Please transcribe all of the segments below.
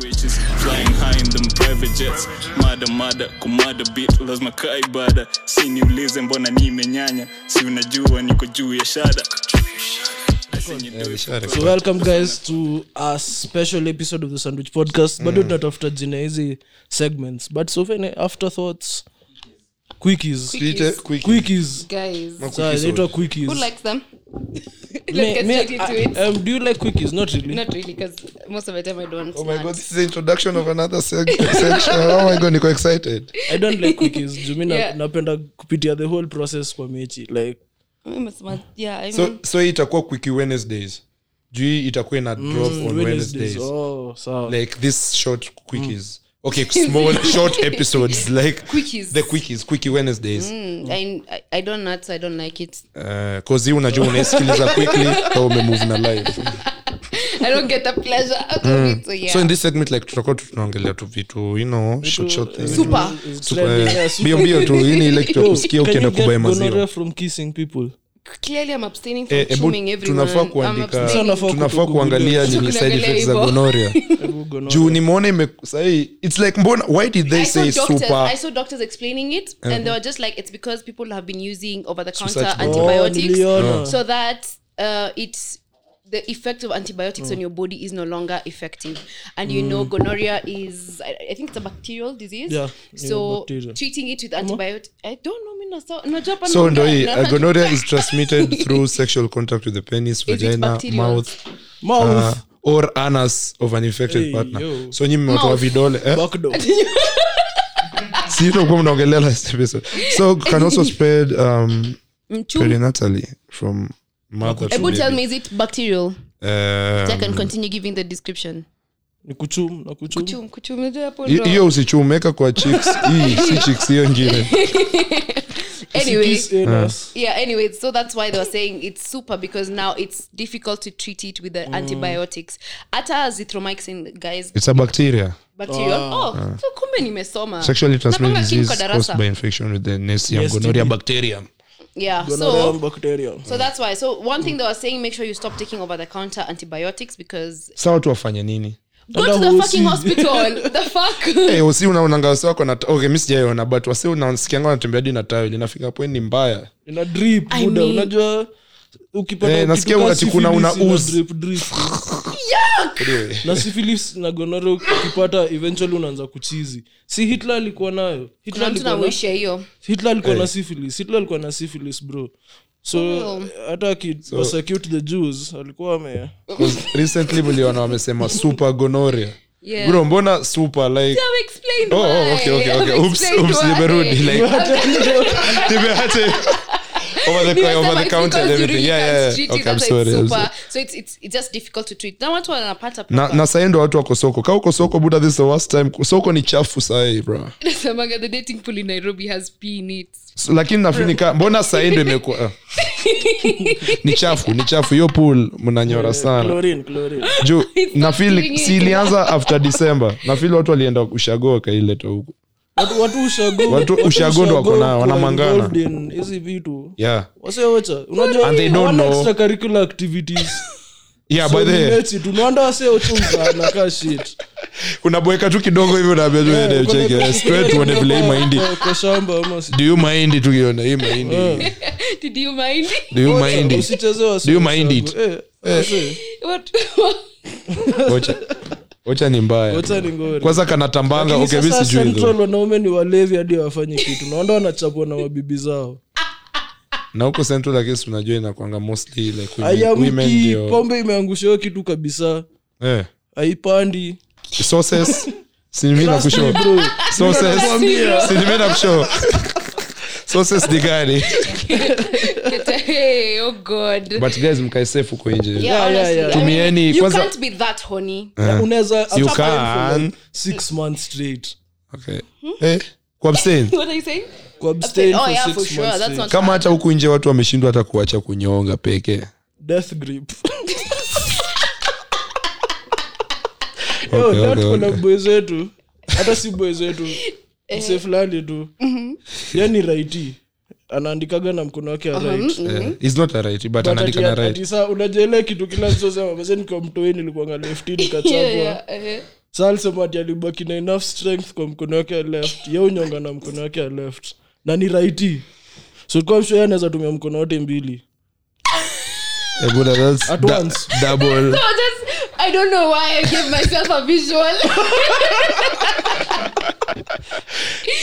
Riches flying high in them private jets. Mada kumada beat lazima kaa ibada. Si niulize mbona nimenyanya. Si unajua niko juu ya shada. So welcome guys to a special episode of the Sandwich Podcast. Bado tunatafuta jina hizi segments. But so far afterthoughts. Quickies. Guys. Little quickies. Who likes them? Do you like quickies? Not really because most of the time I don't. Oh my god, this is the introduction of another section. Oh my god, I'm excited. I don't like quickies. Jumina napenda kupitia the whole process kwa mechi like I mean so itakuwa Quickie Wednesdays. Jui itakuwa na drop on Wednesdays. Oh, so like this short quickies. Okay, small short episodes like quickies. The Quickie Wednesdays. I don't know, so I don't like it. Cause you unajua unasikiliza quickly au umemove na live. I don't get the pleasure out of it, so yeah. So in this segment like tunaongelea tu vitu, you know, short things. Super. Mbio tu ni like tusikie ukienda kubai maziwa. Gonorrhea from kissing people. Clearly I'm abstaining from consuming everyone. Tunafaa kuangalia ni side effects za gonorrhea. Juu ni muone say it's like mbona why did they say super? I saw doctors explaining it and they were just like it's because people have been using over the counter antibiotics so that it's the effect of antibiotics on your body is no longer effective. And you know gonorrhea is I think it's a bacterial disease. Yeah, so bacteria. Treating it with antibiotics I don't know mina so no gonorrhea is transmitted through sexual contact with the penis, vagina, mouth or anus of an infected partner. Yo. So nyinyi mtoa vidole sio kwa mnaongelea last episode. So can also spread prenatally from mother. Able tell me is it bacterial? I can continue giving the description. Kuchum ndio hapo ndio. Hiyo usichumeka kwa chicks. Hii si chicks hiyo ngine. Anyway, so that's why they were saying it's super because now it's difficult to treat it with the antibiotics. Ata azithromycin guys. It's a bacteria. So kumbe nimesoma. Sexually transmitted disease caused by infection with the Neisseria gonorrhea bacterium. Yeah, so that's why. So one thing they were saying, make sure you stop taking over the counter antibiotics because sawa tu wafanya nini? Go to the fucking hospital. The fuck? Hey, usi unaonanga wasi wako na okay, mimi sijaiona but wasi unaonsikianga unatembea hadi na towel inafika hapo ni mbaya. Ina drip muda unajua ukipata nasikia wakati kuna drip. Yuck! Na syphilis na gonorrhea ukipata eventually unaanza kuchizi. Si Hitler alikuwa nayo. Hitler alikuwa na syphilis. Bro. So hata prosecute the Jews alikuwa ame recently mliona wamesema super gonorrhea. Yeah. Bro, mbona super like so explain. Okay. Oops, nimerudi like. Nimeacha over the counter and everything. Yeah. Okay, I'm sorry. So it's just difficult to treat. Na watu wanapata papa. Na saendo watu wako soko. Ka uko soko buda, this is the worst time. Soko ni chafu sahi, bro. Nasemaga the dating pool in Nairobi has been it. So, lakini nafinika mbona saendo imekuwa ni chafu hiyo pool mnanyora sana. Chlorine. Juu na feel silianza after December. Na feel watu walienda ushago kaileta huko. Watu ushago wako na wanamangana hizi vitu. Yeah. Waseocha unajua and they don't know extra curricular activities. Yeah, so by the way tunaenda waseocha na ka shit. Unaboeka tu kidogo hivyo na bado cheke straight when they play mahindi. Do you mind? Do you mind it? Wacha ni mbaya. Kwanza kanatambanga okay mimi sijui. Control wanaume ni walevi hadi wafanye kitu. Naona wanachapwa na mabibi zao. Na huko central lakini unajua inakuanga mostly like women ndio. Pombe imeangusha kitu kabisa. Haipandi. Sauces. Sinimena kushow. Sauces digani. Hey, oh god. But guys mkae safe huko nje. Yeah. Tumieni kwanza. You can't be that horny. Unaweza after 6 months straight. Okay. Eh? Kuabstain. What are you saying? Kuabstain for 6 months. Kama hata huko nje watu wameshindwa hata kuacha kunyonga peke. Death grip. Okay, that's kuna boys wetu. Hata si boys wetu. Safe land tu. Yani righty. Anaandikaga na mkono wake right. It's not a right but anaandika na right. Sasa unajele kitu kila mtu sema mzee niko mtoweni nilikuwa lefty nikachagua. Salsa mati alibaki na enough strength kwa mkono wake left. Yeye unyonga na mkono wake left. Na ni righty. So kwa msho yeye anaweza tumia mkono wote mbili. Ebo na that's at once. Double. So just I don't know why I gave myself a visual.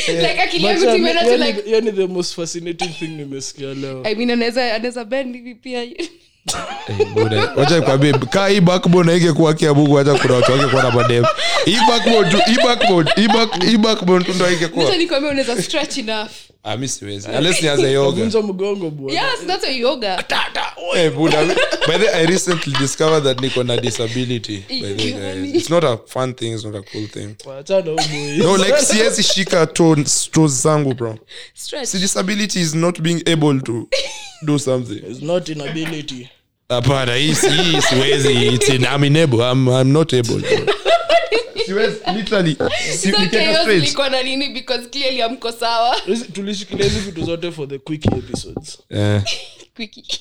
Like akiliaguti mena to like yani the most fascinating thing nimesikia leo. I mean anaweza bend hivi pia. Wacha nikwambie kaa hii backbone ingekuwa kia Mungu acha kuna watu wake kwa na madem. Hii backbone tu ndio ingekuwa. Wacha nikwambie unaweza stretch enough. Ah mimi siwezi. Unless ni as a yoga. Unza mgongo bwana. Yes, that's a yoga. Hey buda. By the way, I recently discovered that niko na disability. By the way, it's not a fun thing, it's not a cool thing. Wacha na umoi. No, like siwezi shika toe zangu bro. Stretch. So disability is not being able to do something. It's not inability. Apana, hii siwezi. It's inable. I'm not able. Siwezi literally. Niko na nini because clearly hamko sawa. Tulishikilia hizo vitu zote for the quickie episodes. Quickie.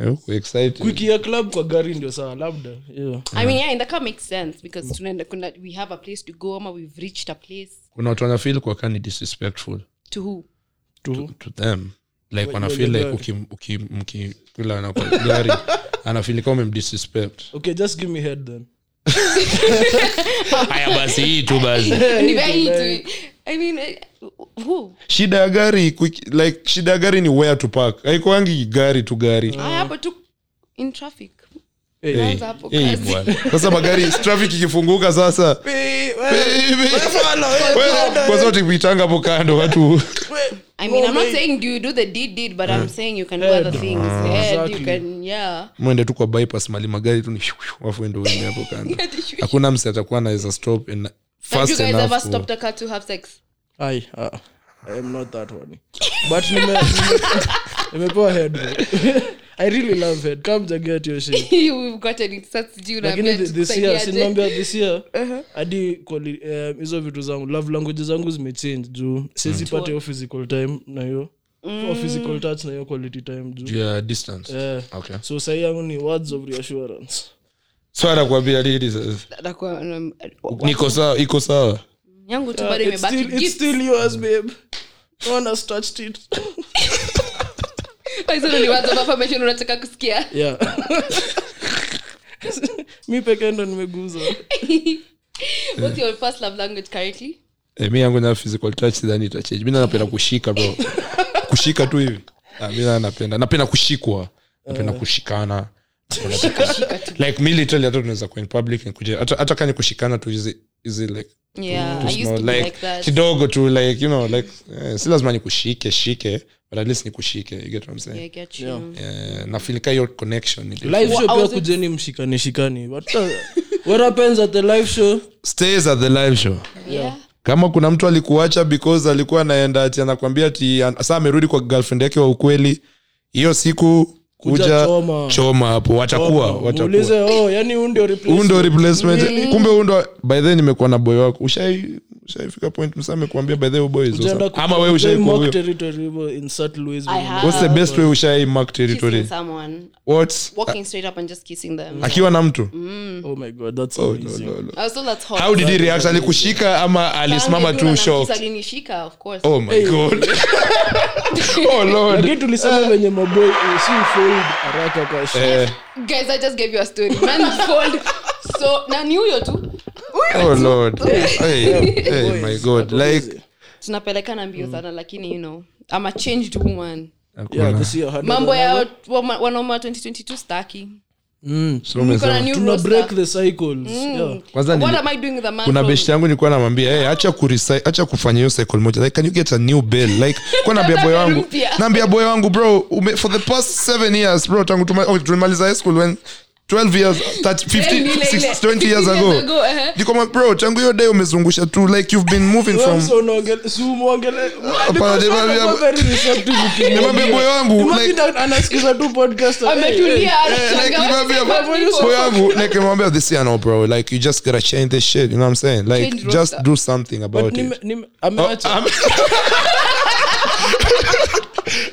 I'm excited. Quickie club kwa gari ndio sawa labda. Yeah. I mean yeah, and that makes sense because tunaenda kuna we have a place to go ama we've reached a place. Kuna watu wana feel kwa kani disrespectful. To who? To them. Like wana feel like ukimkula na kwa gari ana feel kama umemdisrespect. Okay, just give me head then. Haya basi tu basi. Ni basi. I mean who? Shida gari quick like shida gari ni where to park. Haiko angi gari tu gari. Haya hapo tu in traffic. Naanza hapo kazi. Sasa magari traffic ikifunguka sasa. Kwa zote vitanga hapo kando watu. I mean I'm not saying you do the deed but I'm saying you can do other things. Exactly. You can yeah. Mwende tu kwa bypass mali magari tu ni wafu endo wenyewe hapo kando. Hakuna mse atakuwa anaweza stop and fast enough. Have you guys ever stopped a car to have sex? I am not that one. But nimepewa head. I really love it. Come to get your shit. You've gotten it since June. Lakini this year hadi hizo vitu zangu love language zangu zimechange juu sisi pate physical time na hiyo for physical touch na hiyo quality time juu yeah distance okay so say only words of reassurance swara kuambia lili niko sawa iko sawa yangu tu bado imebaki it's still yours babe wanna touch it Faisal ni watu wa family unataka kusikia. Yeah. Mimi peke ndo nimeguza. What's your first love language currently? Mimi yangu na physical touch then ita change. Mimi napenda kushika bro. Kushika tu hivi. Mimi napenda kushikwa. Napenda kushikana. Like me literally hata tunaweza kwa in public and kuja hata kani kushikana tu is like yeah to I used to like that kidogo tu like you know like si lazima nikushike but at least nikushike you get what I'm saying yeah, I get you na feel ka your connection live show pia kujeni mshikane what happens at the live show stays at the live show yeah. Kama kuna mtu alikuacha because alikuwa anaenda ati anakuambia ati sasa amerudi kwa girlfriend yake wa ukweli hiyo siku kuja choma hapo watakuwa ulize yani undo replacement kumbe undo by then nimekuwa na boy wako ushaifika point msame kuambia by the boys ama wewe ushaikuwa huyo what's the best way ushai mark territory what walking straight up and just kissing them akiwa na mtu oh my god that's amazing also that's hot how did he react alikushika ama alisimama tu shock alinishika of course oh my god oh lord get to listen wenye maboy si haraka kwa shit. Guys, I just gave you a story. Man fold. So, na ni huyo tu. Oh lord. Hey my god. Like tunapelekana mbio sana lakini you know, I'm a changed woman. Yeah, this year hard. Mambo ya wanoma 2022 staki. Tuna break the cycles. Yeah. What am I doing with the man? Kuna best yangu nilikuwa namwambia, "Hey, acha kufanya hiyo cycle moja. Like can you get a new bell?" Like kwa naambia boy wangu, "Bro, for the past 7 years, bro, tangu tumaliza high school when 12 years, 30, 15, 6, 20 years ago. Nikoma bro, tangu hiyo day umezungusha tu like you've been moving from Nimwambia boy wangu like anasikiza tu podcast. Ametulia boy wangu like nimwambia this year no bro like you just gotta change this shit you know what I'm saying like just do something about it.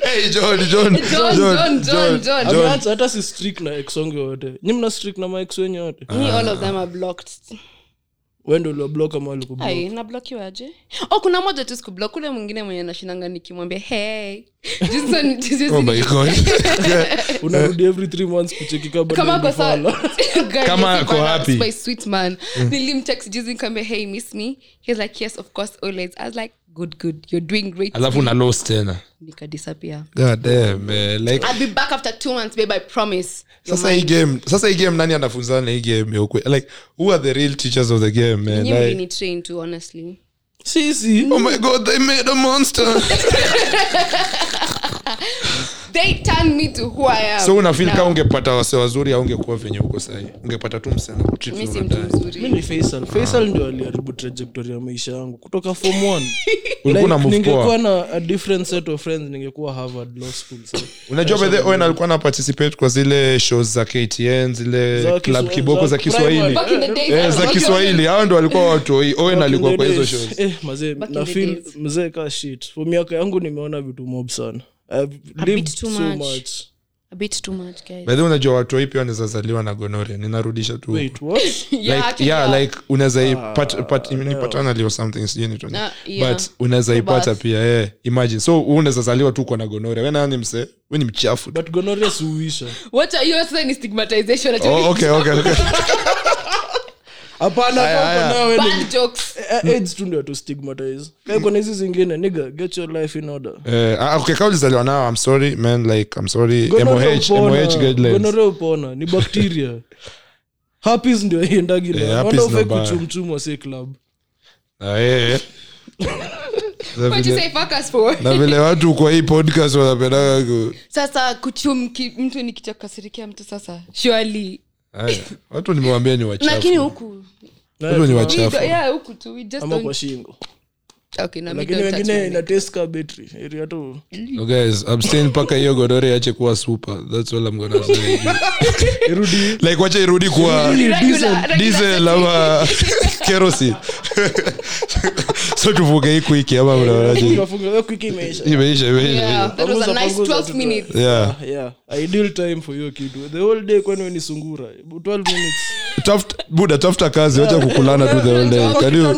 Hey John. Ameanza hata si strict na ex wangu wote. Ni mna strict na ma ex wenyewe wote. All of them are blocked. Wewe ndio uliblock ama ulikublock? Ai, na block you aje? Oh, kuna mmoja tu sikublock, kule mwingine mwenye anashindanga nikimwambia hey. Just oh my god. Unarudi every 3 months kucheki kabla. Kama kwa happy. My sweet man. Nilimtext Jizzing kama hey miss me. He's like yes of course always. I was like good you're doing great. Alafu una lost tena. Nika disappear. God damn man. Like I'll be back after 2 months babe, I promise. Sasa hii game nani anafunzana hii game huko? Like who are the real teachers of the game man? You really need train to honestly. Sisi. Oh my god, they made a monster. They turned me to who I am. So unafeel kama ungepata wase wazuri au ungekuwa venye huko sasa? Ungepata tu msana kutrip. Mimi si mtu mzuri. Mimi ni Faisal. Faisal ndio aliharibu trajectory ya maisha yangu kutoka form 1. Ulikuwa na move poa. Ningekuwa na a different set of friends ningekuwa Harvard Law School sasa. Unajua by the Owen alikuwa ana participate kwa zile shows za KTN, zile club kiboko za Kiswahili. Za Kiswahili. Hao ndio walikuwa watu. Owen alikuwa kwa hizo shows. Mzee na feel mzee ka shit. Kwa miaka yangu nimeona vitu mob sana. I've lived too much guys. By the way, unajua watu wapi wanazaliwa na gonorrhea? Ninarudisha tu. Wait, what? like unazaipata paternally or something unit on. But unazaipata pia imagine. So unazaliwa tu kwa na gonorrhea. Wewe nani mse? Wewe ni mchafu. But gonorrhea suisha. What are you saying stigmatization at all? Oh, okay. Hapana kwa nawe ni jokes. AIDS tu ndio to stigmatize. Kwa kuna hizo zingine nigga get your life in order. Okay kauli zaliwa nao I'm sorry man like I'm sorry MOH guidelines. Gonorrhea pona ni bacteria. Herpes ndio iendagi leo. Wanda ufike kuchumchuma say club. What you say focus for? Na vile watu kwa hii podcast wanapenda sasa kuchumki mtu nikichakasirikia mtu sasa. Surely Aya, watu nimewaambia ni wachafu. Lakini huku. Watu ni wachafu. Yeah, huku tu we just don't. Kwa shingo. Okay, na mimi wengine ina test ka battery. Area tu. No guys, abstain paka hiyo godore ache kuwa super. That's all I'm going to say. Irudi. Like wacha irudi kwa diesel ama kerosene. So tuvuge hii quick ama unawaaje? Tuvuge quick imeisha. Imeisha. That was a nice 12 minutes. Yeah. Ideal time for your kid. The whole day kwani wewe ni sungura. 12 minutes. Tafuta kazi wacha kukulana tu the whole day. Kwani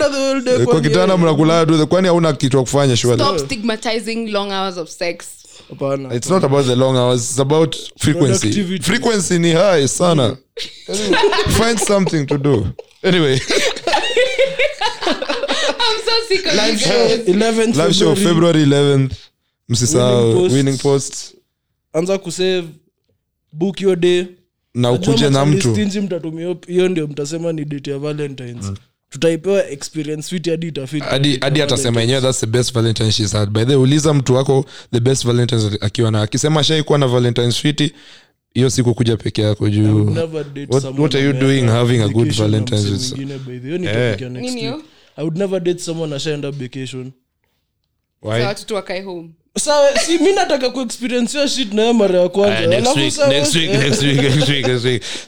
kwa kitana mnakulana tu kwani hauna kitu cha kufanya sure. Stop stigmatizing long hours of sex. Hapana. It's not about the long hours, it's about frequency. Productivity. Frequency ni high sana. Find something to do. Anyway. I'm so sick of you guys. Live show February 11th. Msisahau winning posts. Anza kusave book your day na ukuje na mtu. Mtatumia hiyo ndio mtasema ni date ya Valentines. Tutaipewa experience sweet hadi itafika. Hadi atasema yenyewe that's the best Valentine she's had. By the way, uliza mtu wako the best Valentines akiwa na akisema shai kuwa na Valentine sweet. Hiyo siku kuja peke yako juu. What are you doing having a good Valentine with? Nini? I would never date someone ashaenda vacation. Why? So watu wakae home. Sawa, si mimi nataka kuexperience hiyo shit na mara ya kwanza. Next week.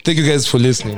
Thank you guys for listening.